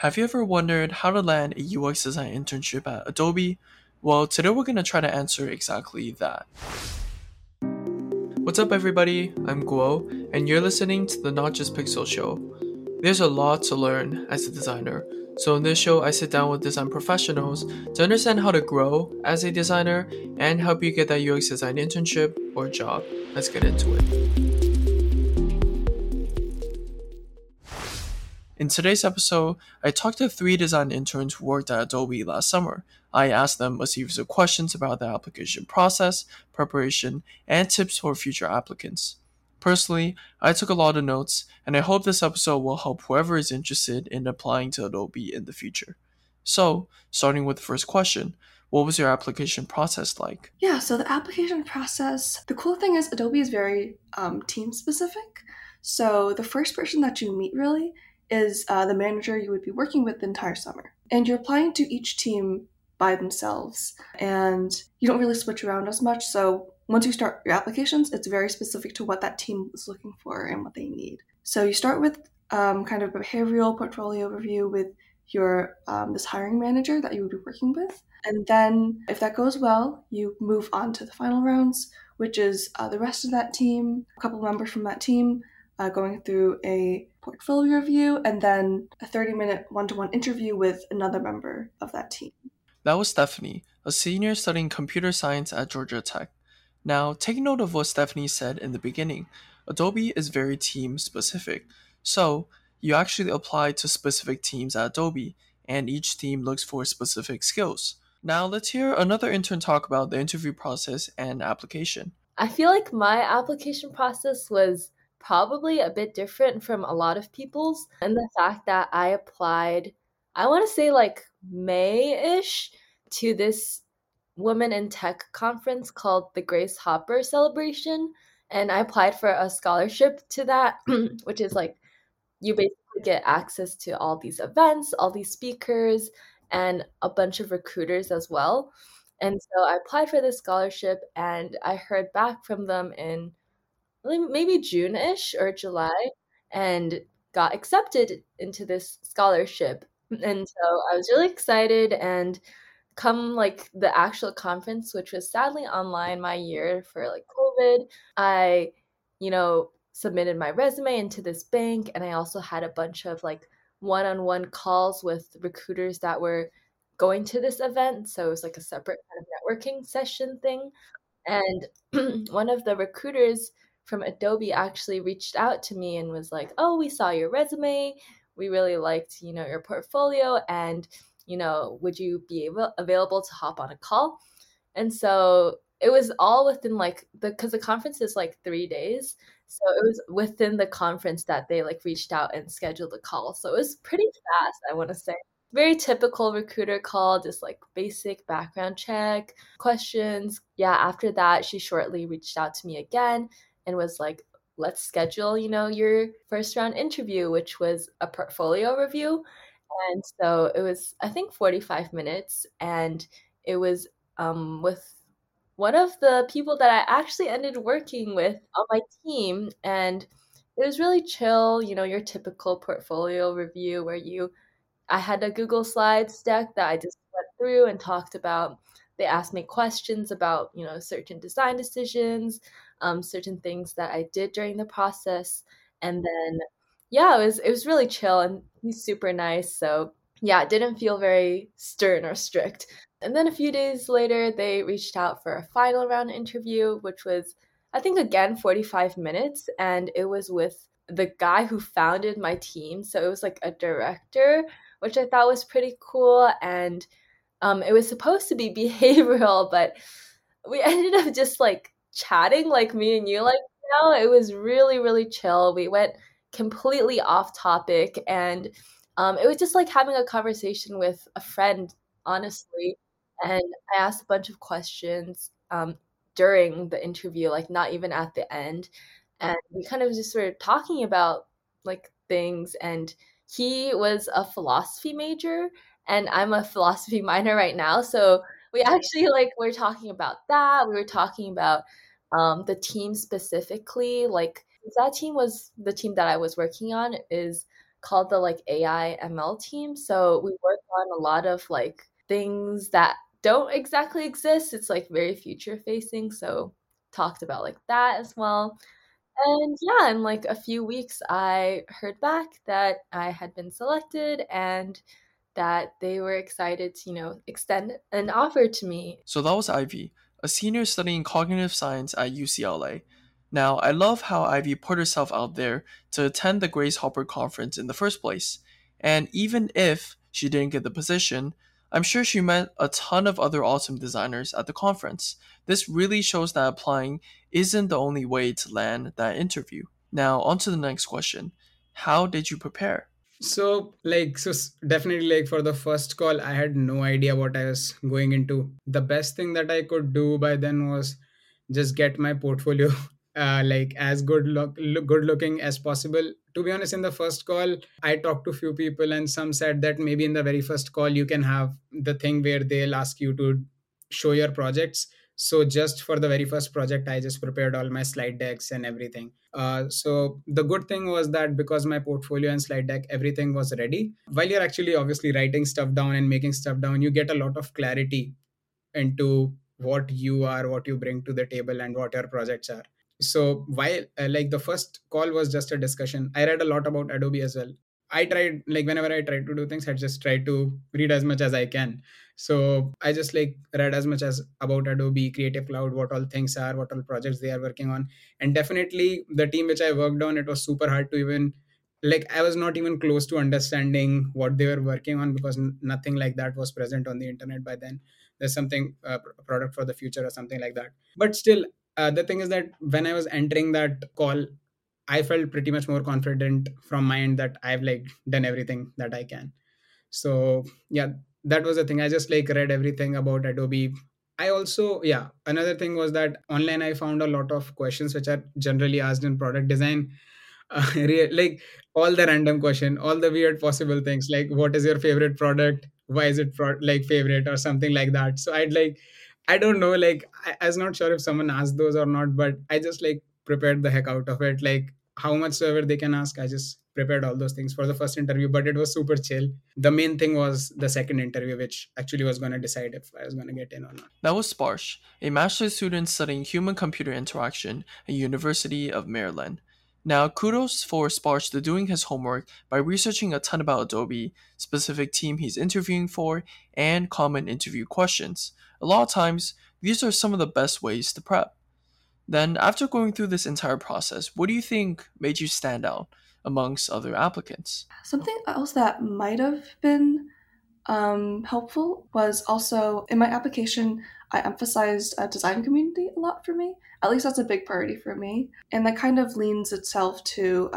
Have you ever wondered how to land a UX design internship at Adobe? Well, today we're going to try to answer exactly that. What's up everybody, I'm Guo, and you're listening to the Not Just Pixels show. There's a lot to learn as a designer, so in this show I sit down with design professionals to understand how to grow as a designer and help you get that UX design internship or job. Let's get into it. In today's episode, I talked to 3 design interns who worked at Adobe last summer. I asked them a series of questions about the application process, preparation, and tips for future applicants. Personally, I took a lot of notes, and I hope this episode will help whoever is interested in applying to Adobe in the future. So, starting with the first question, what was your application process like? Yeah, so the application process, the cool thing is Adobe is very team-specific. So the first person that you meet really is the manager you would be working with the entire summer. And you're applying to each team by themselves, and you don't really switch around as much. So once you start your applications, it's very specific to what that team is looking for and what they need. So you start with kind of a behavioral portfolio review with your this hiring manager that you would be working with. And then if that goes well, you move on to the final rounds, which is the rest of that team, a couple members from that team, going through a portfolio review, and then a 30-minute one-to-one interview with another member of that team. That was Stephanie, a senior studying computer science at Georgia Tech. Now, take note of what Stephanie said in the beginning. Adobe is very team-specific, so you actually apply to specific teams at Adobe, and each team looks for specific skills. Now, let's hear another intern talk about the interview process and application. I feel like my application process was probably a bit different from a lot of people's, and the fact that I applied, I want to say like May-ish, to this Women in Tech conference called the Grace Hopper Celebration, and I applied for a scholarship to that, which is like you basically get access to all these events, all these speakers, and a bunch of recruiters as well. And so I applied for this scholarship, and I heard back from them in maybe June-ish or July, and got accepted into this scholarship. And so I was really excited, and come like the actual conference, which was sadly online my year for like COVID, I, submitted my resume into this bank, and I also had a bunch of like one-on-one calls with recruiters that were going to this event. So it was like a separate kind of networking session thing. And one of the recruiters from Adobe actually reached out to me and was like, "Oh, we saw your resume. We really liked, your portfolio, and, would you be available to hop on a call?" And so it was all within like because the conference is like 3 days. So it was within the conference that they like reached out and scheduled a call. So it was pretty fast, I want to say. Very typical recruiter call, just like basic background check, questions. Yeah, after that, she shortly reached out to me again and was like, "Let's schedule, your first round interview," which was a portfolio review. And so it was, I think, 45 minutes. And it was with one of the people that I actually ended working with on my team. And it was really chill, your typical portfolio review where I had a Google Slides deck that I just went through and talked about. They asked me questions about, certain design decisions, certain things that I did during the process. And then, yeah, it was really chill, and he's super nice. So yeah, it didn't feel very stern or strict. And then a few days later, they reached out for a final round interview, which was, I think, again, 45 minutes. And it was with the guy who founded my team. So it was like a director, which I thought was pretty cool. And it was supposed to be behavioral, but we ended up just like chatting like me and you, it was really, really chill. We went completely off topic, and it was just like having a conversation with a friend, honestly. And I asked a bunch of questions during the interview, like not even at the end. And we kind of just were talking about like things, and he was a philosophy major, and I'm a philosophy minor right now. So we actually we're talking about that. We were talking about the team specifically. Like that team was the team that I was working on is called the like AI ML team. So we work on a lot of like things that don't exactly exist. It's like very future facing. So talked about like that as well. And yeah, in like a few weeks, I heard back that I had been selected and that they were excited to, you know, extend an offer to me. So that was Ivy, a senior studying cognitive science at UCLA. Now, I love how Ivy put herself out there to attend the Grace Hopper conference in the first place. And even if she didn't get the position, I'm sure she met a ton of other awesome designers at the conference. This really shows that applying isn't the only way to land that interview. Now, on to the next question. How did you prepare? So definitely like for the first call, I had no idea what I was going into. The best thing that I could do by then was just get my portfolio as good looking as possible. To be honest, in the first call, I talked to few people and some said that maybe in the very first call, you can have the thing where they'll ask you to show your projects. So just for the very first project, I just prepared all my slide decks and everything. So the good thing was that because my portfolio and slide deck, everything was ready. While you're actually obviously writing stuff down and making stuff down, you get a lot of clarity into what you are, what you bring to the table and what your projects are. So while the first call was just a discussion, I read a lot about Adobe as well. I tried, whenever I tried to do things, I just tried to read as much as I can. So I just read as much as about Adobe Creative Cloud, what all things are, what all projects they are working on. And definitely the team which I worked on, it was super hard to even, I was not even close to understanding what they were working on because nothing like that was present on the internet by then. There's something, product for the future or something like that. But still, the thing is that when I was entering that call, I felt pretty much more confident from my end that I've done everything that I can. So yeah, that was the thing. I just read everything about Adobe. I also, another thing was that online I found a lot of questions which are generally asked in product design. All the random question, all the weird possible things, like what is your favorite product? Why is it favorite or something like that? So I'd I don't know, I was not sure if someone asked those or not, but I just prepared the heck out of it. How much ever they can ask, I just prepared all those things for the first interview, but it was super chill. The main thing was the second interview, which actually was going to decide if I was going to get in or not. That was Sparsh, a master's student studying Human-Computer Interaction at University of Maryland. Now, kudos for Sparsh to doing his homework by researching a ton about Adobe, specific team he's interviewing for, and common interview questions. A lot of times, these are some of the best ways to prep. Then, after going through this entire process, what do you think made you stand out amongst other applicants? Something else that might have been helpful was also, in my application, I emphasized a design community a lot for me. At least that's a big priority for me. And that kind of leans itself to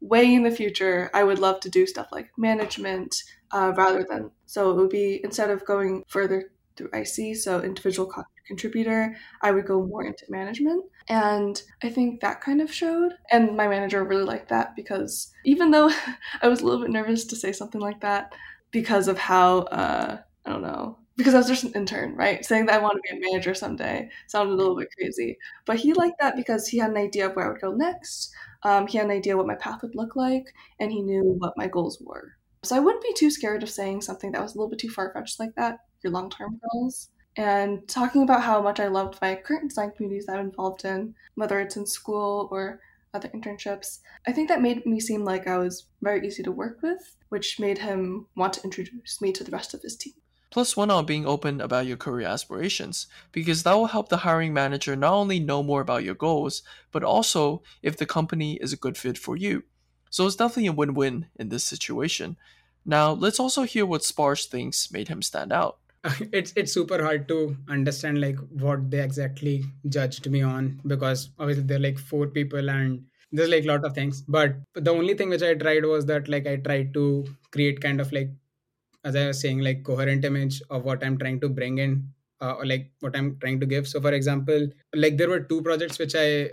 way in the future, I would love to do stuff like management rather than, so it would be, instead of going further through IC, so individual contributor, I would go more into management. And I think that kind of showed. And my manager really liked that because even though I was a little bit nervous to say something like that because of how, because I was just an intern, right? Saying that I want to be a manager someday sounded a little bit crazy. But he liked that because he had an idea of where I would go next. He had an idea what my path would look like, and he knew what my goals were. So I wouldn't be too scared of saying something that was a little bit too far-fetched like that, your long-term goals. And talking about how much I loved my current design communities that I'm involved in, whether it's in school or other internships, I think that made me seem like I was very easy to work with, which made him want to introduce me to the rest of his team. Plus one on being open about your career aspirations, because that will help the hiring manager not only know more about your goals, but also if the company is a good fit for you. So it's definitely a win-win in this situation. Now, let's also hear what Sparsh thinks made him stand out. It's super hard to understand what they exactly judged me on, because obviously there are four people and there's a lot of things. But the only thing which I tried was that I tried to create kind of as I was saying, coherent image of what I'm trying to bring in or what I'm trying to give. So for example, there were two projects which I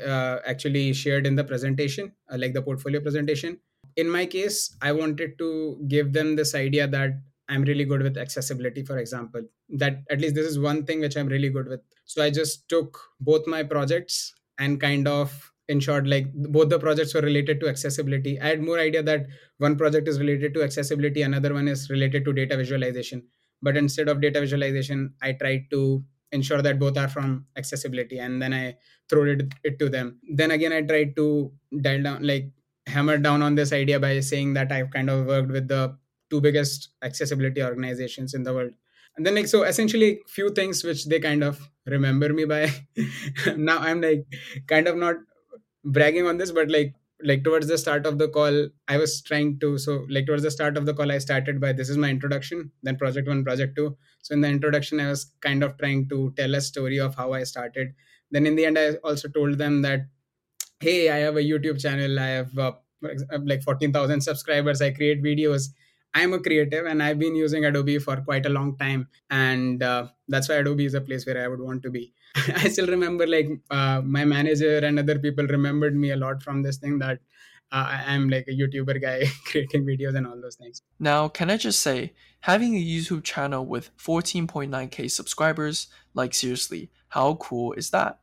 actually shared in the presentation, the portfolio presentation. In my case, I wanted to give them this idea that I'm really good with accessibility, for example, that at least this is one thing which I'm really good with. So I just took both my projects and kind of in short, like both the projects were related to accessibility. I had more idea that one project is related to accessibility, another one is related to data visualization. But instead of data visualization, I tried to ensure that both are from accessibility, and then I threw it to them. Then again, I tried to dial down, like hammer down on this idea by saying that I've kind of worked with the two biggest accessibility organizations in the world. And then, like, so essentially few things which they kind of remember me by. Now I'm like kind of not bragging on this, but like towards the start of the call, I was trying to, so like towards the start of the call, I started by, this is my introduction, then project one, project two. So in the introduction, I was kind of trying to tell a story of how I started. Then in the end, I also told them that, hey, I have a YouTube channel. I have like 14,000 subscribers. I create videos. I'm a creative and I've been using Adobe for quite a long time. And that's why Adobe is a place where I would want to be. I still remember like my manager and other people remembered me a lot from this thing that I'm like a YouTuber guy creating videos and all those things. Now, can I just say, having a YouTube channel with 14.9K subscribers, like seriously, how cool is that?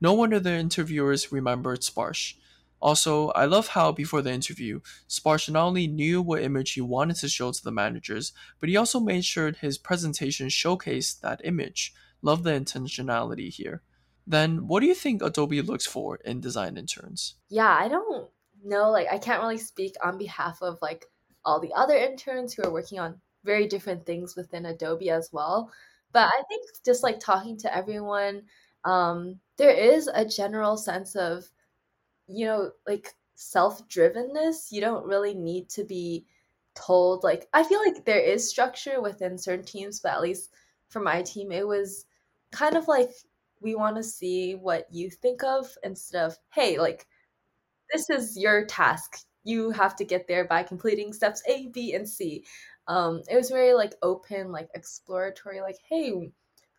No wonder the interviewers remembered Sparsh. Also, I love how before the interview, Sparsh not only knew what image he wanted to show to the managers, but he also made sure his presentation showcased that image. Love the intentionality here. Then, what do you think Adobe looks for in design interns? Yeah, I don't know. Like, I can't really speak on behalf of like all the other interns who are working on very different things within Adobe as well. But I think just like talking to everyone, there is a general sense of, you know, like self-drivenness. You don't really need to be told, like, I feel like there is structure within certain teams, but at least for my team, it was kind of like, we want to see what you think of instead of, hey, like, this is your task. You have to get there by completing steps A, B, and C. It was very like open, like exploratory, like, hey,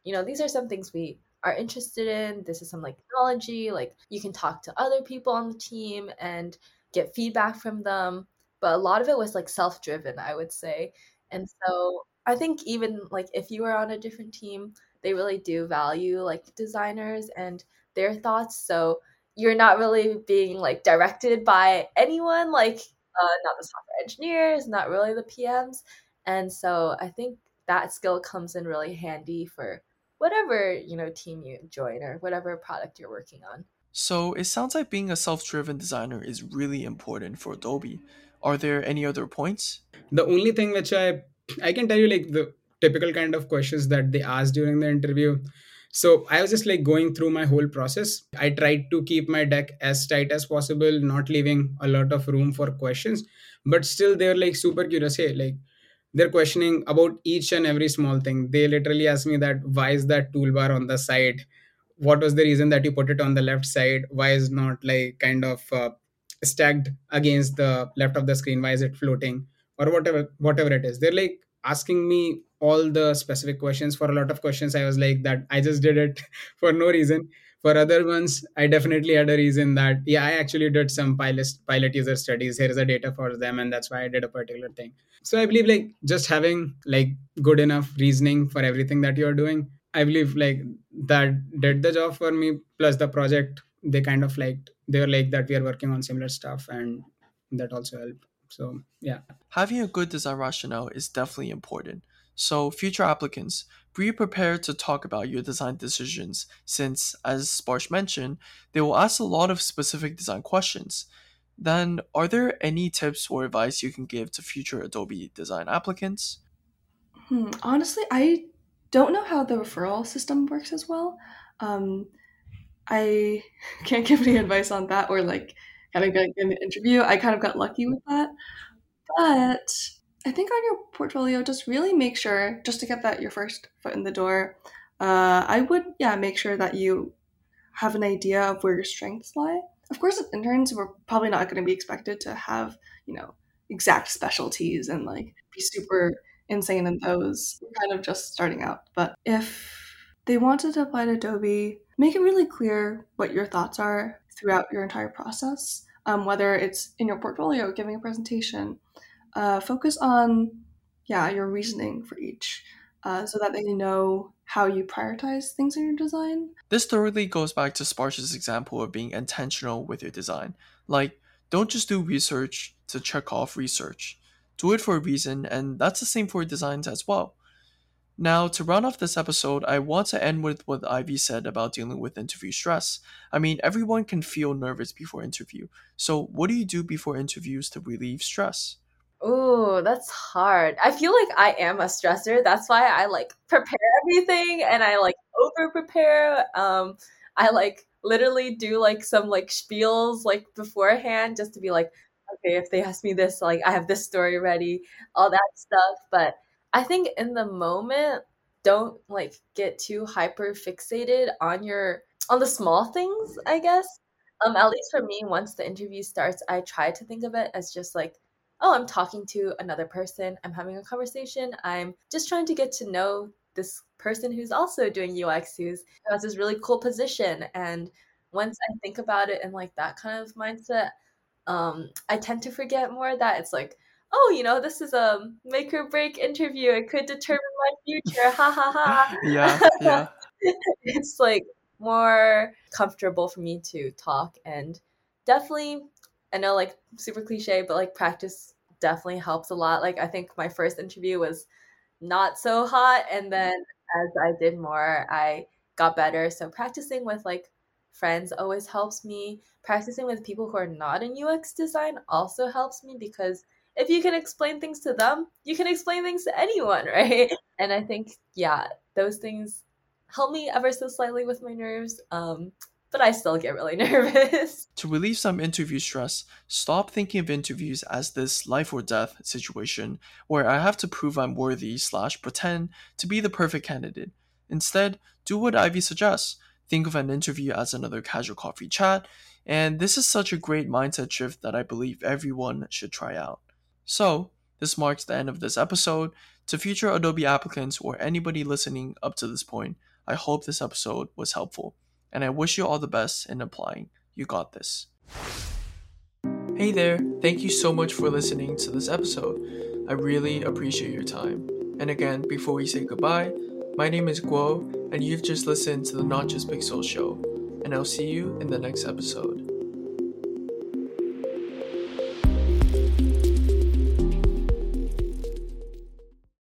you know, these are some things we are interested in. This is some like technology, like you can talk to other people on the team and get feedback from them. But a lot of it was like self-driven, I would say. And so I think even like if you are on a different team, they really do value like designers and their thoughts. So you're not really being like directed by anyone, like not the software engineers, not really the PMs. And so I think that skill comes in really handy for whatever, you know, team you join or whatever product you're working on. So it sounds like being a self-driven designer is really important for Adobe. Are there any other points? The only thing which I can tell you, like the typical kind of questions that they asked during the interview. So I was just like going through my whole process. I tried to keep my deck as tight as possible, not leaving a lot of room for questions, but still they're like super curious. Hey, like, they're questioning about each and every small thing. They literally asked me that, why is that toolbar on the side? What was the reason that you put it on the left side? Why is not like kind of stacked against the left of the screen? Why is it floating or whatever it is? They're like asking me all the specific questions. For a lot of questions, I was like that I just did it for no reason. For other ones, I definitely had a reason that, yeah, I actually did some pilot user studies. Here's the data for them. And that's why I did a particular thing. So I believe like just having like good enough reasoning for everything that you're doing, I believe like that did the job for me. Plus the project, they kind of liked, they were like that we are working on similar stuff, and that also helped. So yeah. Having a good design rationale is definitely important. So future applicants, be prepared to talk about your design decisions since, as Sparsh mentioned, they will ask a lot of specific design questions. Then, are there any tips or advice you can give to future Adobe design applicants? Honestly, I don't know how the referral system works as well. I can't give any advice on that or like kind of getting an interview. I kind of got lucky with that. But I think on your portfolio, just really make sure, just to get that your first foot in the door, I would, make sure that you have an idea of where your strengths lie. Of course, as interns, we're probably not going to be expected to have, you know, exact specialties and like be super insane in those. We're kind of just starting out. But if they wanted to apply to Adobe, make it really clear what your thoughts are throughout your entire process, whether it's in your portfolio, giving a presentation. Focus on, your reasoning for each. so that they know how you prioritize things in your design. This thoroughly goes back to Sparsh's example of being intentional with your design. Like, don't just do research to check off research. Do it for a reason, and that's the same for designs as well. Now, to round off this episode, I want to end with what Ivy said about dealing with interview stress. I mean, everyone can feel nervous before interview. So what do you do before interviews to relieve stress? Oh, that's hard. I feel like I am a stressor. That's why I prepare everything and I over prepare. I literally do some spiels beforehand just to be okay, if they ask me this, I have this story ready, all that stuff. But I think in the moment, don't get too hyper fixated on the small things, I guess. At least for me, once the interview starts, I try to think of it as just I'm talking to another person. I'm having a conversation. I'm just trying to get to know this person who's also doing UX, who has this really cool position. And once I think about it in that kind of mindset, I tend to forget more that it's this is a make or break interview. It could determine my future. Ha ha ha. Yeah. It's more comfortable for me to talk, and definitely, I know super cliche, but practice definitely helps a lot. I think my first interview was not so hot, and then as I did more, I got better. So practicing with friends always helps me. Practicing with people who are not in UX design also helps me, because if you can explain things to them, you can explain things to anyone, right? And I think, those things help me ever so slightly with my nerves. But I still get really nervous. To relieve some interview stress, stop thinking of interviews as this life or death situation where I have to prove I'm worthy / pretend to be the perfect candidate. Instead, do what Ivy suggests. Think of an interview as another casual coffee chat. And this is such a great mindset shift that I believe everyone should try out. So, this marks the end of this episode. To future Adobe applicants or anybody listening up to this point, I hope this episode was helpful. And I wish you all the best in applying. You got this. Hey there, thank you so much for listening to this episode. I really appreciate your time. And again, before we say goodbye, my name is Guo, and you've just listened to the Not Just Pixels show. And I'll see you in the next episode.